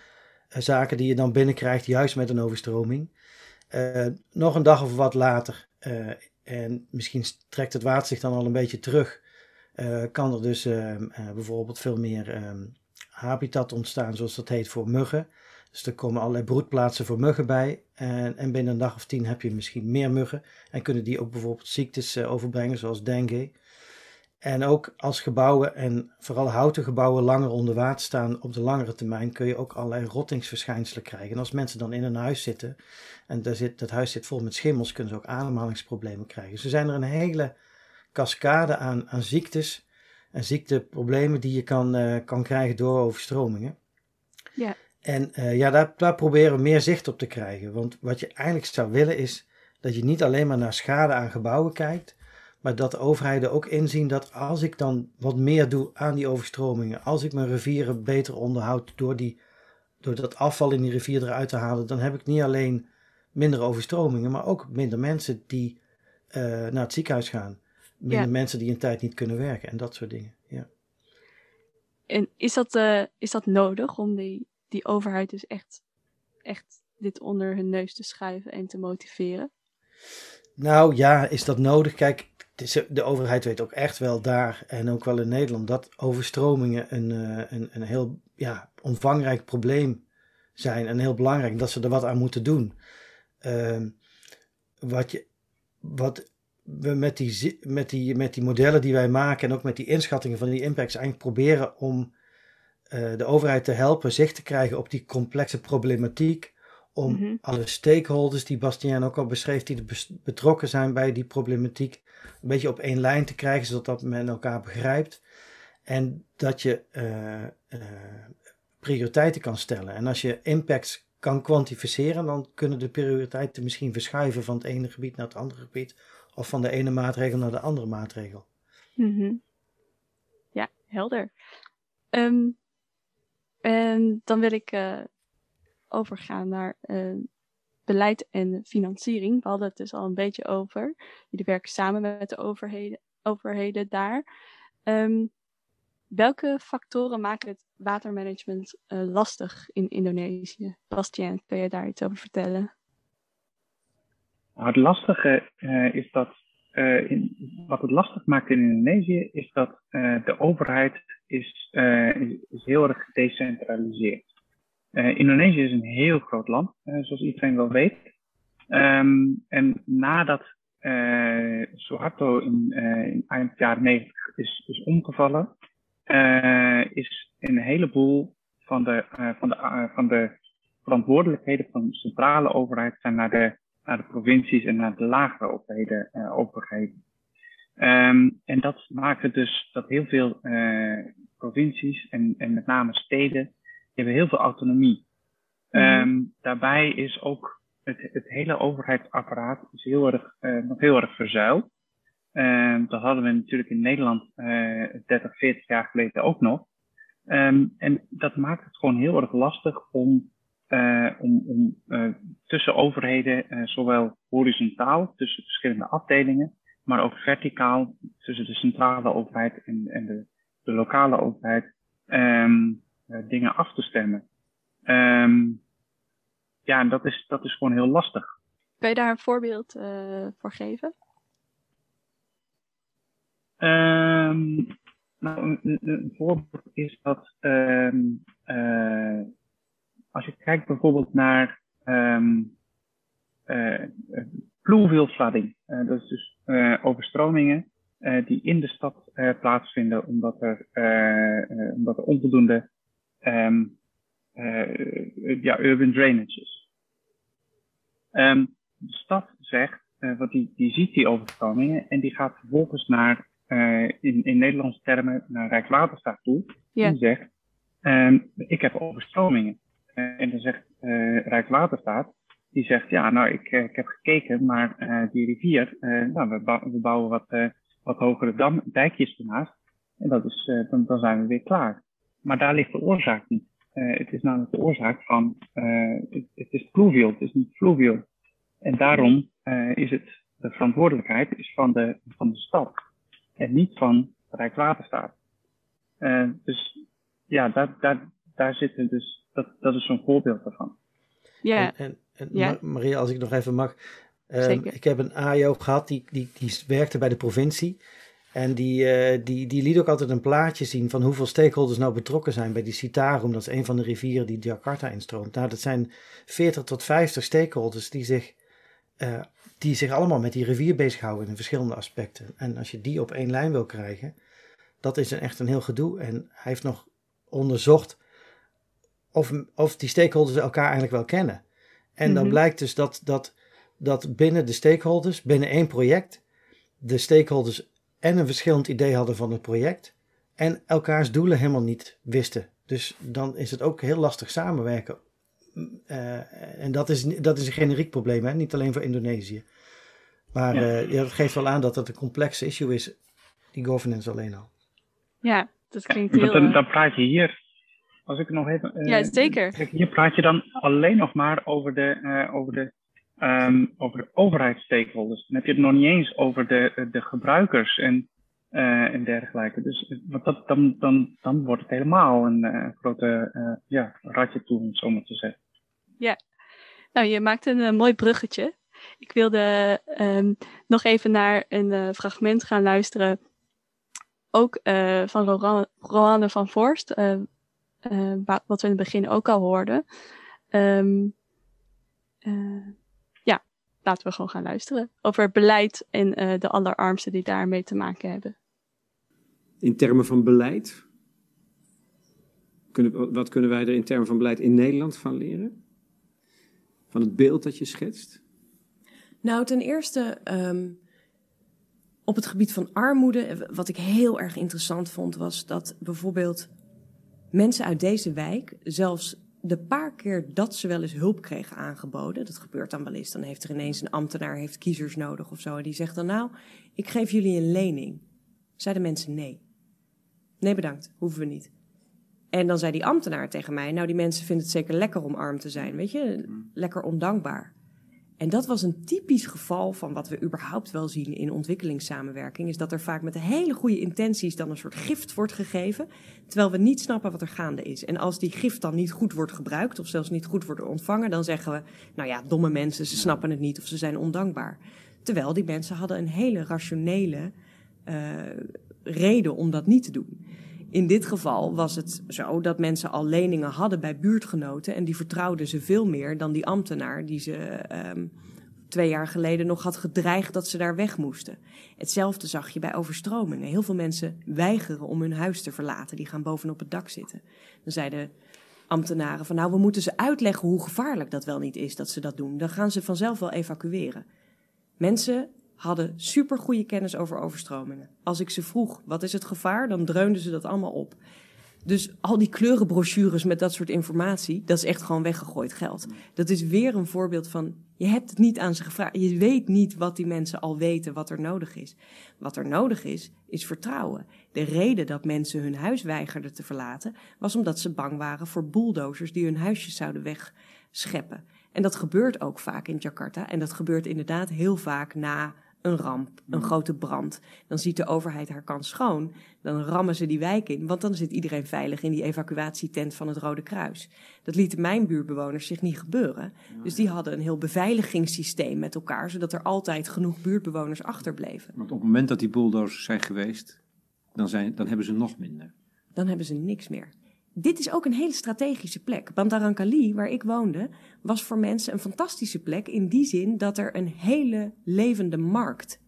zaken die je dan binnenkrijgt, juist met een overstroming. Nog een dag of wat later, en misschien trekt het water zich dan al een beetje terug, kan er dus bijvoorbeeld veel meer habitat ontstaan, zoals dat heet, voor muggen. Dus er komen allerlei broedplaatsen voor muggen bij. En binnen een dag of 10 heb je misschien meer muggen. En kunnen die ook bijvoorbeeld ziektes overbrengen, zoals dengue. En ook als gebouwen, en vooral houten gebouwen, langer onder water staan op de langere termijn, kun je ook allerlei rottingsverschijnselen krijgen. En als mensen dan in een huis zitten, en dat huis zit vol met schimmels, kunnen ze ook ademhalingsproblemen krijgen. Dus er zijn er een hele cascade aan ziektes en ziekteproblemen die je kan krijgen door overstromingen. Ja. En daar proberen we meer zicht op te krijgen. Want wat je eigenlijk zou willen is dat je niet alleen maar naar schade aan gebouwen kijkt, maar dat de overheden ook inzien dat als ik dan wat meer doe aan die overstromingen, als ik mijn rivieren beter onderhoud door dat afval in die rivier eruit te halen, dan heb ik niet alleen minder overstromingen, maar ook minder mensen die naar het ziekenhuis gaan. Minder mensen die een tijd niet kunnen werken en dat soort dingen. Ja. En is dat nodig om die overheid dus echt dit onder hun neus te schuiven en te motiveren? Nou ja, is dat nodig? Kijk, de overheid weet ook echt wel daar en ook wel in Nederland dat overstromingen een heel omvangrijk probleem zijn en heel belangrijk dat ze er wat aan moeten doen. Wat we met die modellen die wij maken en ook met die inschattingen van die impacts eigenlijk proberen om de overheid te helpen zicht te krijgen op die complexe problematiek, om mm-hmm. alle stakeholders die Bastiaan ook al beschreef, die betrokken zijn bij die problematiek, een beetje op één lijn te krijgen, zodat men elkaar begrijpt en dat je prioriteiten kan stellen. En als je impacts kan kwantificeren, dan kunnen de prioriteiten misschien verschuiven van het ene gebied naar het andere gebied of van de ene maatregel naar de andere maatregel. Mm-hmm. Ja, helder. En dan wil ik overgaan naar beleid en financiering. We hadden het dus al een beetje over. Jullie werken samen met de overheden daar. Welke factoren maken het watermanagement lastig in Indonesië? Bastiaan, kun je daar iets over vertellen? Nou, het lastige is dat wat het lastig maakt in Indonesië is dat de overheid is heel erg gedecentraliseerd. Indonesië is een heel groot land, zoals iedereen wel weet. En nadat Soeharto in eind jaren 90 is omgevallen, is een heleboel van de verantwoordelijkheden van de centrale overheid zijn naar de provincies en naar de lagere overheden overgegeven. En dat maakt het dus dat heel veel provincies en met name steden, die hebben heel veel autonomie. Daarbij is ook het hele overheidsapparaat is nog heel erg verzuild. Dat hadden we natuurlijk in Nederland 30, 40 jaar geleden ook nog. En dat maakt het gewoon heel erg lastig om tussen overheden, zowel horizontaal, tussen verschillende afdelingen, maar ook verticaal, tussen de centrale overheid en de lokale overheid, dingen af te stemmen. En dat is gewoon heel lastig. Kun je daar een voorbeeld voor geven? Een voorbeeld is dat als je kijkt bijvoorbeeld naar pluvial flooding, dat is dus overstromingen die in de stad plaatsvinden omdat er onvoldoende urban drainage is. De stad zegt, want die ziet die overstromingen en die gaat vervolgens naar, in Nederlandse termen, naar Rijkswaterstaat toe. Yeah. Die zegt, ik heb overstromingen. En dan zegt Rijkswaterstaat, die zegt, ja, nou, ik heb gekeken, maar die rivier, we bouwen wat wat hogere dijkjes ernaast. En dat is, dan zijn we weer klaar. Maar daar ligt de oorzaak niet. Het is namelijk de oorzaak van, het is pluvial, het is niet fluvial. En daarom is het, de verantwoordelijkheid is van de stad en niet van Rijkswaterstaat. Dus ja, daar zitten dus, dat is zo'n voorbeeld daarvan. Ja. En Maria, als ik nog even mag. Ik heb een AIO gehad, die werkte bij de provincie. En die liet ook altijd een plaatje zien van hoeveel stakeholders nou betrokken zijn bij die Citarum. Dat is een van de rivieren die Jakarta instroomt. Nou, dat zijn 40 tot 50 stakeholders die zich allemaal met die rivier bezighouden in verschillende aspecten. En als je die op één lijn wil krijgen, dat is echt een heel gedoe. En hij heeft nog onderzocht of die stakeholders elkaar eigenlijk wel kennen. En dan blijkt dus dat binnen de stakeholders, binnen één project, de stakeholders en een verschillend idee hadden van het project en elkaars doelen helemaal niet wisten. Dus dan is het ook heel lastig samenwerken. En dat is een generiek probleem, hè? Niet alleen voor Indonesië. Maar dat geeft wel aan dat dat een complexe issue is, die governance alleen al. Ja, dat klinkt heel... Dan praat je hier, als ik nog even... ja, zeker. Hier praat je dan alleen nog maar over de overheidsstakeholders. Dan heb je het nog niet eens over de gebruikers en dergelijke. Dus dan wordt het helemaal een grote ratje toe, om het zo maar te zeggen. Ja, nou, je maakt een mooi bruggetje. Ik wilde nog even naar een fragment gaan luisteren. Ook van Roanne van Voorst, wat we in het begin ook al hoorden. Laten we gewoon gaan luisteren over beleid en de allerarmsten die daarmee te maken hebben. In termen van beleid? Wat kunnen wij er in termen van beleid in Nederland van leren? Van het beeld dat je schetst? Nou, ten eerste op het gebied van armoede. Wat ik heel erg interessant vond was dat bijvoorbeeld mensen uit deze wijk zelfs... de paar keer dat ze wel eens hulp kregen aangeboden, dat gebeurt dan wel eens, dan heeft er ineens een ambtenaar, heeft kiezers nodig of zo, en die zegt dan, nou, ik geef jullie een lening. Zeiden mensen nee. Nee bedankt, hoeven we niet. En dan zei die ambtenaar tegen mij, nou, die mensen vinden het zeker lekker om arm te zijn, weet je, lekker ondankbaar. En dat was een typisch geval van wat we überhaupt wel zien in ontwikkelingssamenwerking, is dat er vaak met de hele goede intenties dan een soort gift wordt gegeven, terwijl we niet snappen wat er gaande is. En als die gift dan niet goed wordt gebruikt of zelfs niet goed wordt ontvangen, dan zeggen we, nou ja, domme mensen, ze snappen het niet of ze zijn ondankbaar. Terwijl die mensen hadden een hele rationele reden om dat niet te doen. In dit geval was het zo dat mensen al leningen hadden bij buurtgenoten... en die vertrouwden ze veel meer dan die ambtenaar die ze 2 jaar geleden nog had gedreigd dat ze daar weg moesten. Hetzelfde zag je bij overstromingen. Heel veel mensen weigeren om hun huis te verlaten. Die gaan bovenop het dak zitten. Dan zeiden ambtenaren van nou, we moeten ze uitleggen hoe gevaarlijk dat wel niet is dat ze dat doen. Dan gaan ze vanzelf wel evacueren. Mensen... hadden supergoeie kennis over overstromingen. Als ik ze vroeg, wat is het gevaar? Dan dreunden ze dat allemaal op. Dus al die kleurenbrochures met dat soort informatie... dat is echt gewoon weggegooid geld. Dat is weer een voorbeeld van... je hebt het niet aan ze gevraagd. Je weet niet wat die mensen al weten, wat er nodig is. Wat er nodig is vertrouwen. De reden dat mensen hun huis weigerden te verlaten... was omdat ze bang waren voor bulldozers... die hun huisjes zouden wegscheppen. En dat gebeurt ook vaak in Jakarta. En dat gebeurt inderdaad heel vaak na... een ramp, een grote brand. Dan ziet de overheid haar kans schoon. Dan rammen ze die wijk in. Want dan zit iedereen veilig in die evacuatietent van het Rode Kruis. Dat lieten mijn buurtbewoners zich niet gebeuren. Dus die hadden een heel beveiligingssysteem met elkaar. Zodat er altijd genoeg buurtbewoners achterbleven. Want op het moment dat die bulldozers zijn geweest, dan hebben ze nog minder. Dan hebben ze niks meer. Dit is ook een hele strategische plek. Bantarankali, waar ik woonde, was voor mensen een fantastische plek... in die zin dat er een hele levende markt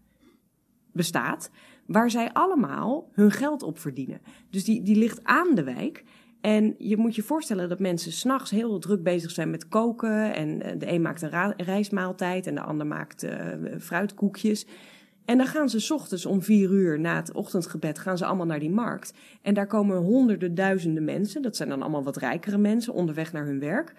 bestaat... waar zij allemaal hun geld op verdienen. Dus die ligt aan de wijk... En je moet je voorstellen dat mensen 's nachts heel druk bezig zijn met koken... en de een maakt een rijstmaaltijd en de ander maakt fruitkoekjes... En dan gaan ze 's ochtends om 4 uur na het ochtendgebed gaan ze allemaal naar die markt. En daar komen honderden, duizenden mensen. Dat zijn dan allemaal wat rijkere mensen onderweg naar hun werk.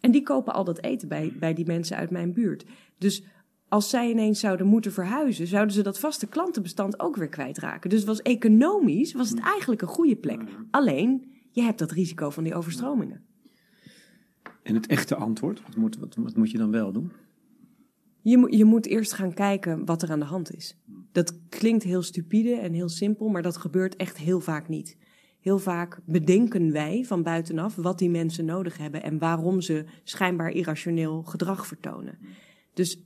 En die kopen al dat eten bij die mensen uit mijn buurt. Dus Als zij ineens zouden moeten verhuizen, zouden ze dat vaste klantenbestand ook weer kwijtraken. Dus economisch was het eigenlijk een goede plek. Alleen, je hebt dat risico van die overstromingen. En het echte antwoord, wat moet je dan wel doen? Je moet eerst gaan kijken wat er aan de hand is. Dat klinkt heel stupide en heel simpel, maar dat gebeurt echt heel vaak niet. Heel vaak bedenken wij van buitenaf wat die mensen nodig hebben en waarom ze schijnbaar irrationeel gedrag vertonen. Dus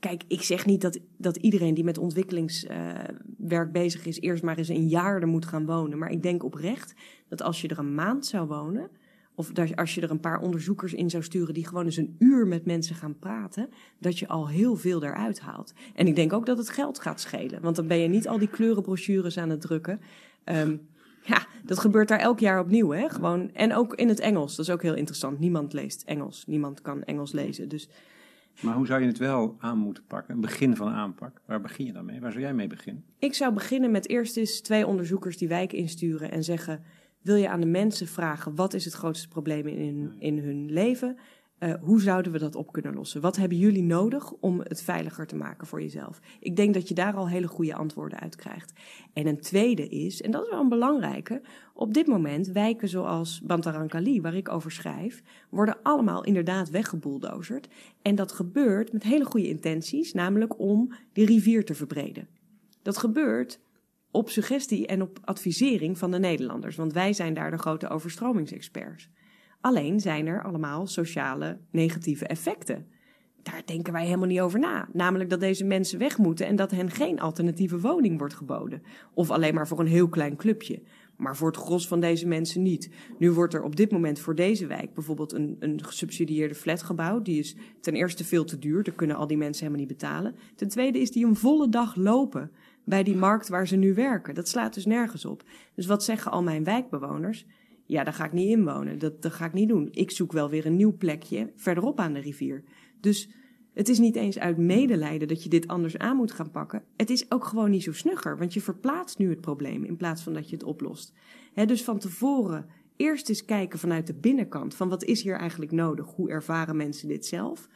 kijk, ik zeg niet dat iedereen die met ontwikkelingswerk bezig is eerst maar eens een jaar er moet gaan wonen. Maar ik denk oprecht dat als je er een maand zou wonen, of dat als je er een paar onderzoekers in zou sturen die gewoon eens een uur met mensen gaan praten, dat je al heel veel eruit haalt. En ik denk ook dat het geld gaat schelen, want dan ben je niet al die kleurenbrochures aan het drukken. Dat gebeurt daar elk jaar opnieuw, hè? Gewoon, en ook in het Engels, dat is ook heel interessant. Niemand leest Engels, niemand kan Engels lezen, dus... Maar hoe zou je het wel aan moeten pakken? Een begin van een aanpak. Waar begin je dan mee? Waar zou jij mee beginnen? Ik zou beginnen met eerst eens 2 onderzoekers die wijk insturen en zeggen: wil je aan de mensen vragen wat is het grootste probleem in hun leven? Hoe zouden we dat op kunnen lossen? Wat hebben jullie nodig om het veiliger te maken voor jezelf? Ik denk dat je daar al hele goede antwoorden uit krijgt. En een tweede is, en dat is wel een belangrijke, op dit moment wijken zoals Bantarankali, waar ik over schrijf, worden allemaal inderdaad weggebulldozerd. En dat gebeurt met hele goede intenties, namelijk om de rivier te verbreden. Dat gebeurt op suggestie en op advisering van de Nederlanders, want wij zijn daar de grote overstromingsexperts. Alleen zijn er allemaal sociale negatieve effecten. Daar denken wij helemaal niet over na. Namelijk dat deze mensen weg moeten en dat hen geen alternatieve woning wordt geboden. Of alleen maar voor een heel klein clubje. Maar voor het gros van deze mensen niet. Nu wordt er op dit moment voor deze wijk bijvoorbeeld een gesubsidieerde flat gebouwd. Die is ten eerste veel te duur, daar kunnen al die mensen helemaal niet betalen. Ten tweede is die een volle dag lopen bij die markt waar ze nu werken. Dat slaat dus nergens op. Dus wat zeggen al mijn wijkbewoners? Ja, daar ga ik niet in wonen, dat ga ik niet doen. Ik zoek wel weer een nieuw plekje verderop aan de rivier. Dus het is niet eens uit medelijden dat je dit anders aan moet gaan pakken. Het is ook gewoon niet zo snugger, want je verplaatst nu het probleem in plaats van dat je het oplost. Dus van tevoren eerst eens kijken vanuit de binnenkant van wat is hier eigenlijk nodig? Hoe ervaren mensen dit zelf?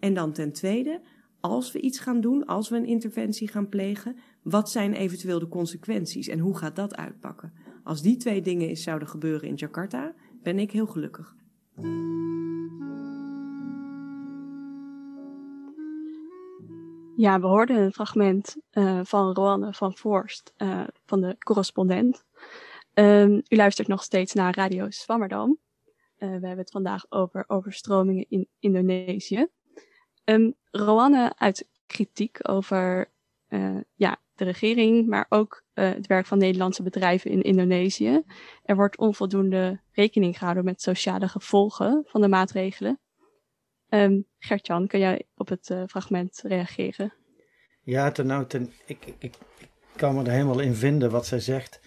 En dan ten tweede, als we iets gaan doen, als we een interventie gaan plegen, wat zijn eventueel de consequenties en hoe gaat dat uitpakken? Als die 2 dingen eens zouden gebeuren in Jakarta, ben ik heel gelukkig. Ja, we hoorden een fragment van Roanne van Voorst, van de correspondent. U luistert nog steeds naar Radio Zwammerdam. We hebben het vandaag over overstromingen in Indonesië. Roanne uit kritiek over de regering, maar ook het werk van Nederlandse bedrijven in Indonesië. Er wordt onvoldoende rekening gehouden met sociale gevolgen van de maatregelen. Gert-Jan, kun jij op het fragment reageren? Ja, ik kan me er helemaal in vinden wat zij zegt.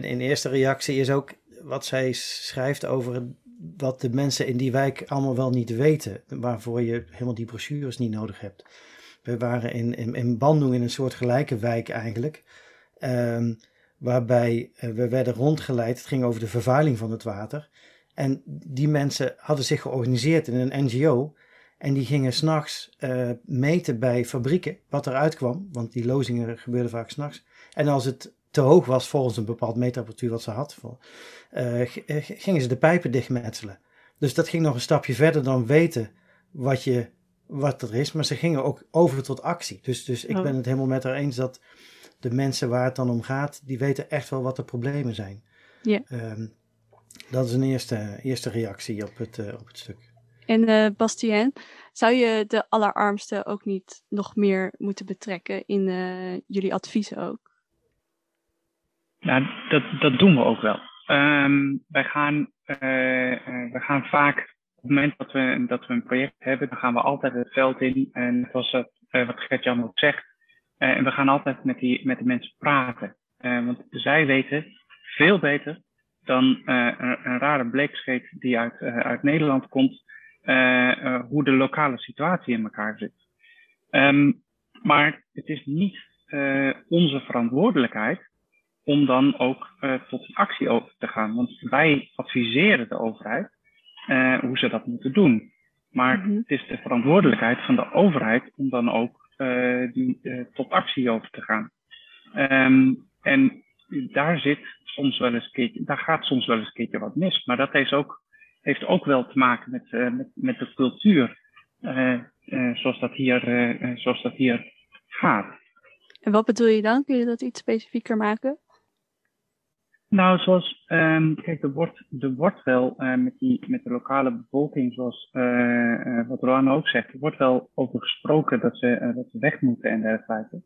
In eerste reactie is ook wat zij schrijft over wat de mensen in die wijk allemaal wel niet weten, waarvoor je helemaal die brochures niet nodig hebt. We waren in Bandung in een soort gelijke wijk eigenlijk, waarbij we werden rondgeleid. Het ging over de vervuiling van het water. En die mensen hadden zich georganiseerd in een NGO en die gingen 's nachts meten bij fabrieken wat eruit kwam, want die lozingen gebeurden vaak 's nachts. En als het te hoog was volgens een bepaald meetapparatuur wat ze had, gingen ze de pijpen dichtmetselen. Dus dat ging nog een stapje verder dan weten wat er is, maar ze gingen ook over tot actie. Dus ik ben het helemaal met haar eens dat de mensen waar het dan om gaat, die weten echt wel wat de problemen zijn. Ja. Dat is een eerste reactie op het stuk. En Bastiaan, zou je de allerarmsten ook niet nog meer moeten betrekken in jullie adviezen ook? Nou, dat doen we ook wel. Wij gaan vaak... Op het moment dat we een project hebben, dan gaan we altijd het veld in. En dat was wat Gert-Jan ook zegt. En we gaan altijd met de mensen praten. Want zij weten veel beter dan een rare bleekscheet die uit Nederland komt, hoe de lokale situatie in elkaar zit. Maar het is niet onze verantwoordelijkheid om dan ook tot die actie over te gaan. Want wij adviseren de overheid hoe ze dat moeten doen. Maar het is de verantwoordelijkheid van de overheid om dan ook tot actie over te gaan. En daar gaat soms wel eens een keertje wat mis. Maar dat heeft ook wel te maken met de cultuur zoals dat hier gaat. En wat bedoel je dan? Kun je dat iets specifieker maken? Nou, zoals, er wordt wel met de lokale bevolking, zoals wat Roanne ook zegt, er wordt wel over gesproken dat ze weg moeten en dergelijke.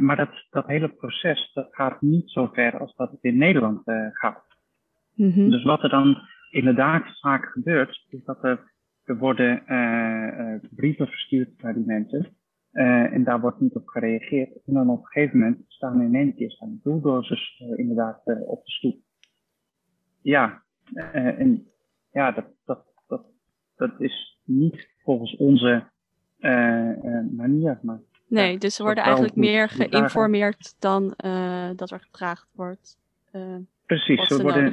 Maar dat hele proces, dat gaat niet zo ver als dat het in Nederland gaat. Mm-hmm. Dus wat er dan inderdaad vaak gebeurt, is dat er worden brieven verstuurd naar die mensen. En daar wordt niet op gereageerd. En dan op een gegeven moment staan in één keer bulldozers inderdaad op de stoep. Ja, dat is niet volgens onze manier. Maar, nee, ja, dus ze worden eigenlijk meer geïnformeerd dan dat er gevraagd wordt. Precies, ze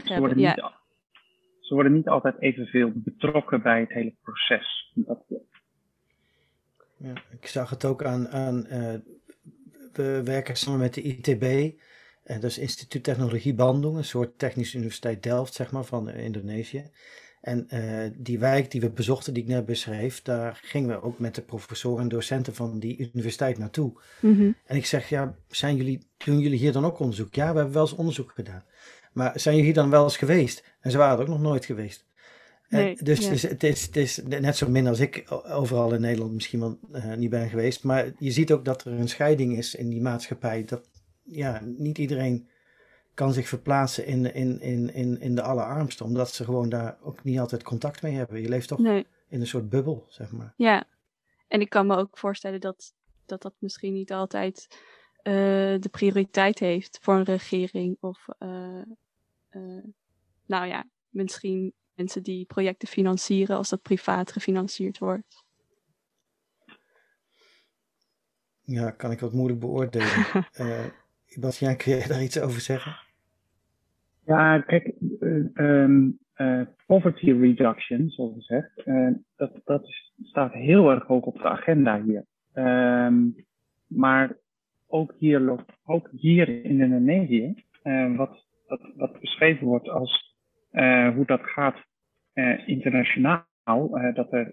worden niet altijd evenveel betrokken bij het hele proces. Dat ja, ik zag het ook aan we werken samen met de ITB, dus Instituut Technologie Bandung, een soort technische universiteit Delft, zeg maar, van Indonesië. En die wijk die we bezochten, die ik net beschreef, daar gingen we ook met de professoren en docenten van die universiteit naartoe. Mm-hmm. En ik zeg, ja, doen jullie hier dan ook onderzoek? Ja, we hebben wel eens onderzoek gedaan. Maar zijn jullie dan wel eens geweest? En ze waren er ook nog nooit geweest. Nee, dus ja. Het is net zo min als ik overal in Nederland misschien wel niet ben geweest. Maar je ziet ook dat er een scheiding is in die maatschappij. Dat ja, niet iedereen kan zich verplaatsen in de allerarmste. Omdat ze gewoon daar ook niet altijd contact mee hebben. Je leeft toch in een soort bubbel, zeg maar. Ja, en ik kan me ook voorstellen dat misschien niet altijd de prioriteit heeft voor een regering. Of nou ja, misschien mensen die projecten financieren als dat privaat gefinancierd wordt. Ja, kan ik wat moeilijk beoordelen. Bastiaan, kun jij daar iets over zeggen? Ja, kijk, poverty reduction, zoals gezegd, dat staat heel erg hoog op de agenda hier. Maar ook hier in Indonesië, wat beschreven wordt als hoe dat gaat internationaal, dat er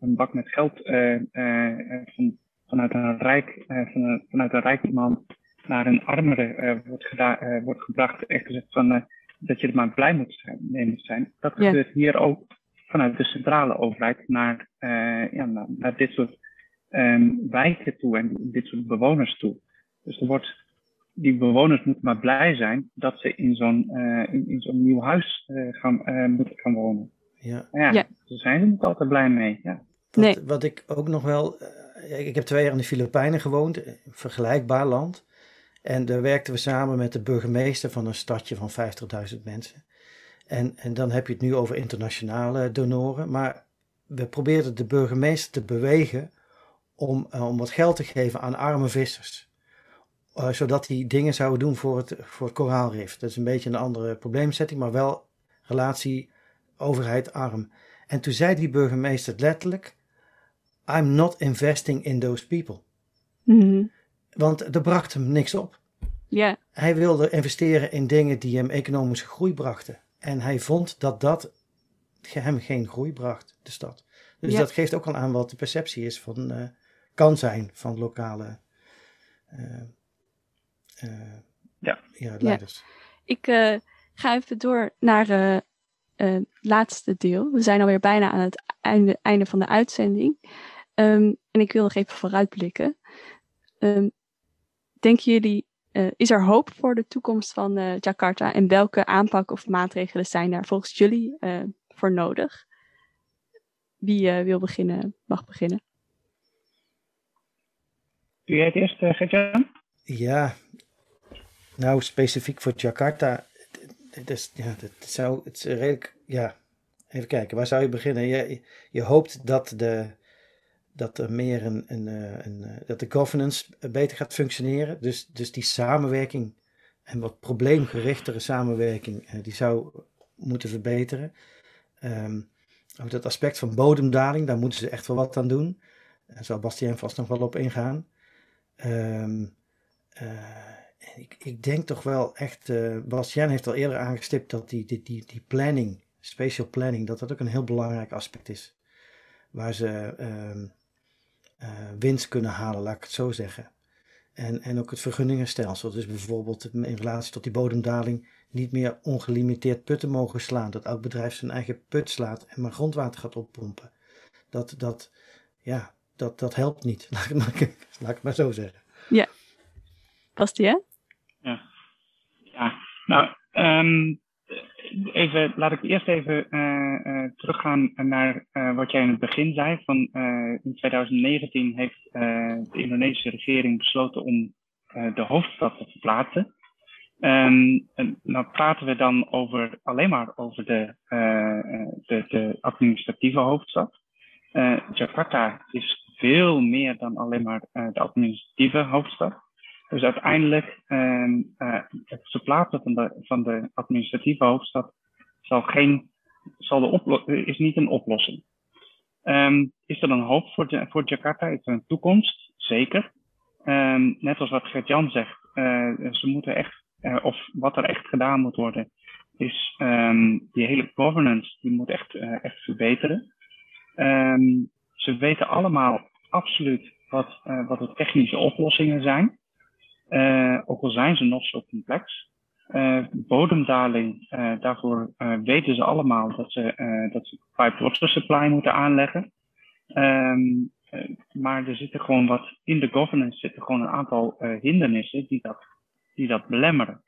een bak met geld vanuit een rijk man naar een armere wordt gebracht en gezegd van, dat je er maar blij mee moet zijn. Dat gebeurt hier ook vanuit de centrale overheid naar dit soort wijken toe en dit soort bewoners toe. Dus die bewoners moeten maar blij zijn dat ze in zo'n nieuw huis moeten gaan wonen. Ja. Ja, ze zijn er niet altijd blij mee. Ja. Wat ik ook nog wel... ik heb 2 jaar in de Filipijnen gewoond, vergelijkbaar land. En daar werkten we samen met de burgemeester van een stadje van 50.000 mensen. En dan heb je het nu over internationale donoren. Maar we probeerden de burgemeester te bewegen om wat geld te geven aan arme vissers. Zodat die dingen zouden doen voor het koraalrif. Dat is een beetje een andere probleemzetting, maar wel relatie overheid-arm. En toen zei die burgemeester letterlijk: I'm not investing in those people. Mm-hmm. Want er bracht hem niks op. Yeah. Hij wilde investeren in dingen die hem economische groei brachten. En hij vond dat hem geen groei bracht, de stad. Dus dat geeft ook al aan wat de perceptie is van, kan zijn van lokale... leiders. Ja. Ik ga even door naar het laatste deel. We zijn alweer bijna aan het einde van de uitzending. En ik wil nog even vooruitblikken. Denken jullie, is er hoop voor de toekomst van Jakarta? En welke aanpak of maatregelen zijn daar volgens jullie voor nodig? Wie wil beginnen, mag beginnen. Doe jij het eerst, Gert-Jan? Ja, nou specifiek voor Jakarta, het is redelijk, ja, even kijken, waar zou je beginnen? Je hoopt dat de governance beter gaat functioneren, dus die samenwerking en wat probleemgerichtere samenwerking, die zou moeten verbeteren. Ook dat aspect van bodemdaling, daar moeten ze echt wel wat aan doen. Daar zal Bastiaan vast nog wel op ingaan. Ik denk toch wel echt, Bastiaan heeft al eerder aangestipt dat die planning, spatial planning, dat dat ook een heel belangrijk aspect is. Waar ze winst kunnen halen, laat ik het zo zeggen. En ook het vergunningenstelsel. Dus bijvoorbeeld in relatie tot die bodemdaling niet meer ongelimiteerd putten mogen slaan. Dat elk bedrijf zijn eigen put slaat en maar grondwater gaat oppompen. Dat helpt niet. Laat ik maar zo zeggen. Ja. Past die, hè? Ja. Nou, laat ik eerst even teruggaan naar wat jij in het begin zei. Van, in 2019 heeft de Indonesische regering besloten om de hoofdstad te verplaatsen. Nou praten we dan alleen maar over de administratieve hoofdstad. Jakarta is veel meer dan alleen maar de administratieve hoofdstad. Dus uiteindelijk het verplaatsen van de administratieve hoofdstad is niet een oplossing. Is er een hoop voor Jakarta? Is er een toekomst? Zeker. Net als wat Gert-Jan zegt, ze moeten echt, of wat er echt gedaan moet worden, is die hele governance, die moet echt verbeteren. Ze weten allemaal absoluut wat de technische oplossingen zijn. Ook al zijn ze nog zo complex. Bodemdaling, daarvoor weten ze allemaal dat ze pipewater supply moeten aanleggen. Maar er zitten gewoon in de governance zitten gewoon een aantal hindernissen die dat belemmeren.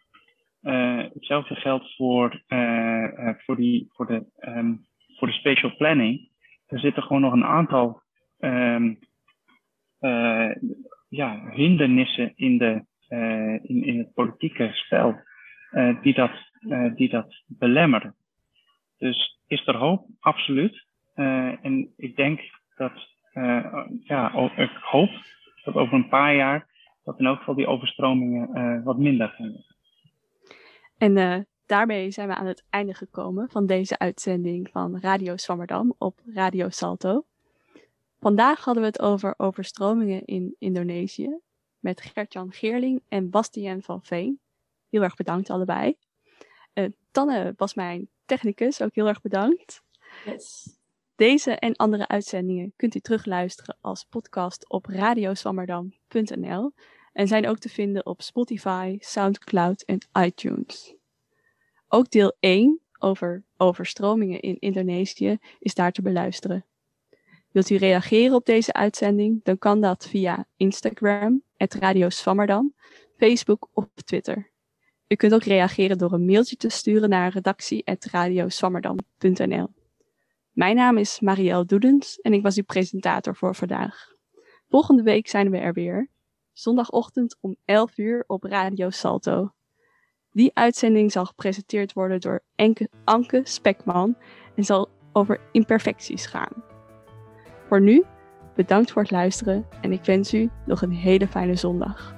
Hetzelfde geldt voor de spatial planning. Er zitten gewoon nog een aantal hindernissen in het politieke spel die dat belemmeren. Dus is er hoop? Absoluut. En ik denk dat, ik hoop dat over een paar jaar dat in elk geval die overstromingen wat minder gaan. En daarmee zijn we aan het einde gekomen van deze uitzending van Radio Zwammerdam op Radio Salto. Vandaag hadden we het over overstromingen in Indonesië met Gert-Jan Geerling en Bastiaan van Veen. Heel erg bedankt allebei. Tanne was mijn technicus, ook heel erg bedankt. Yes. Deze en andere uitzendingen kunt u terugluisteren als podcast op radiozwammerdam.nl en zijn ook te vinden op Spotify, Soundcloud en iTunes. Ook deel 1 over overstromingen in Indonesië is daar te beluisteren. Wilt u reageren op deze uitzending? Dan kan dat via Instagram, @Radio Zwammerdam, Facebook of Twitter. U kunt ook reageren door een mailtje te sturen naar redactie@radiozwammerdam.nl. Mijn naam is Marielle Doedens en ik was uw presentator voor vandaag. Volgende week zijn we er weer. Zondagochtend om 11 uur op Radio Salto. Die uitzending zal gepresenteerd worden door Anke Spekman en zal over imperfecties gaan. Voor nu, bedankt voor het luisteren en ik wens u nog een hele fijne zondag.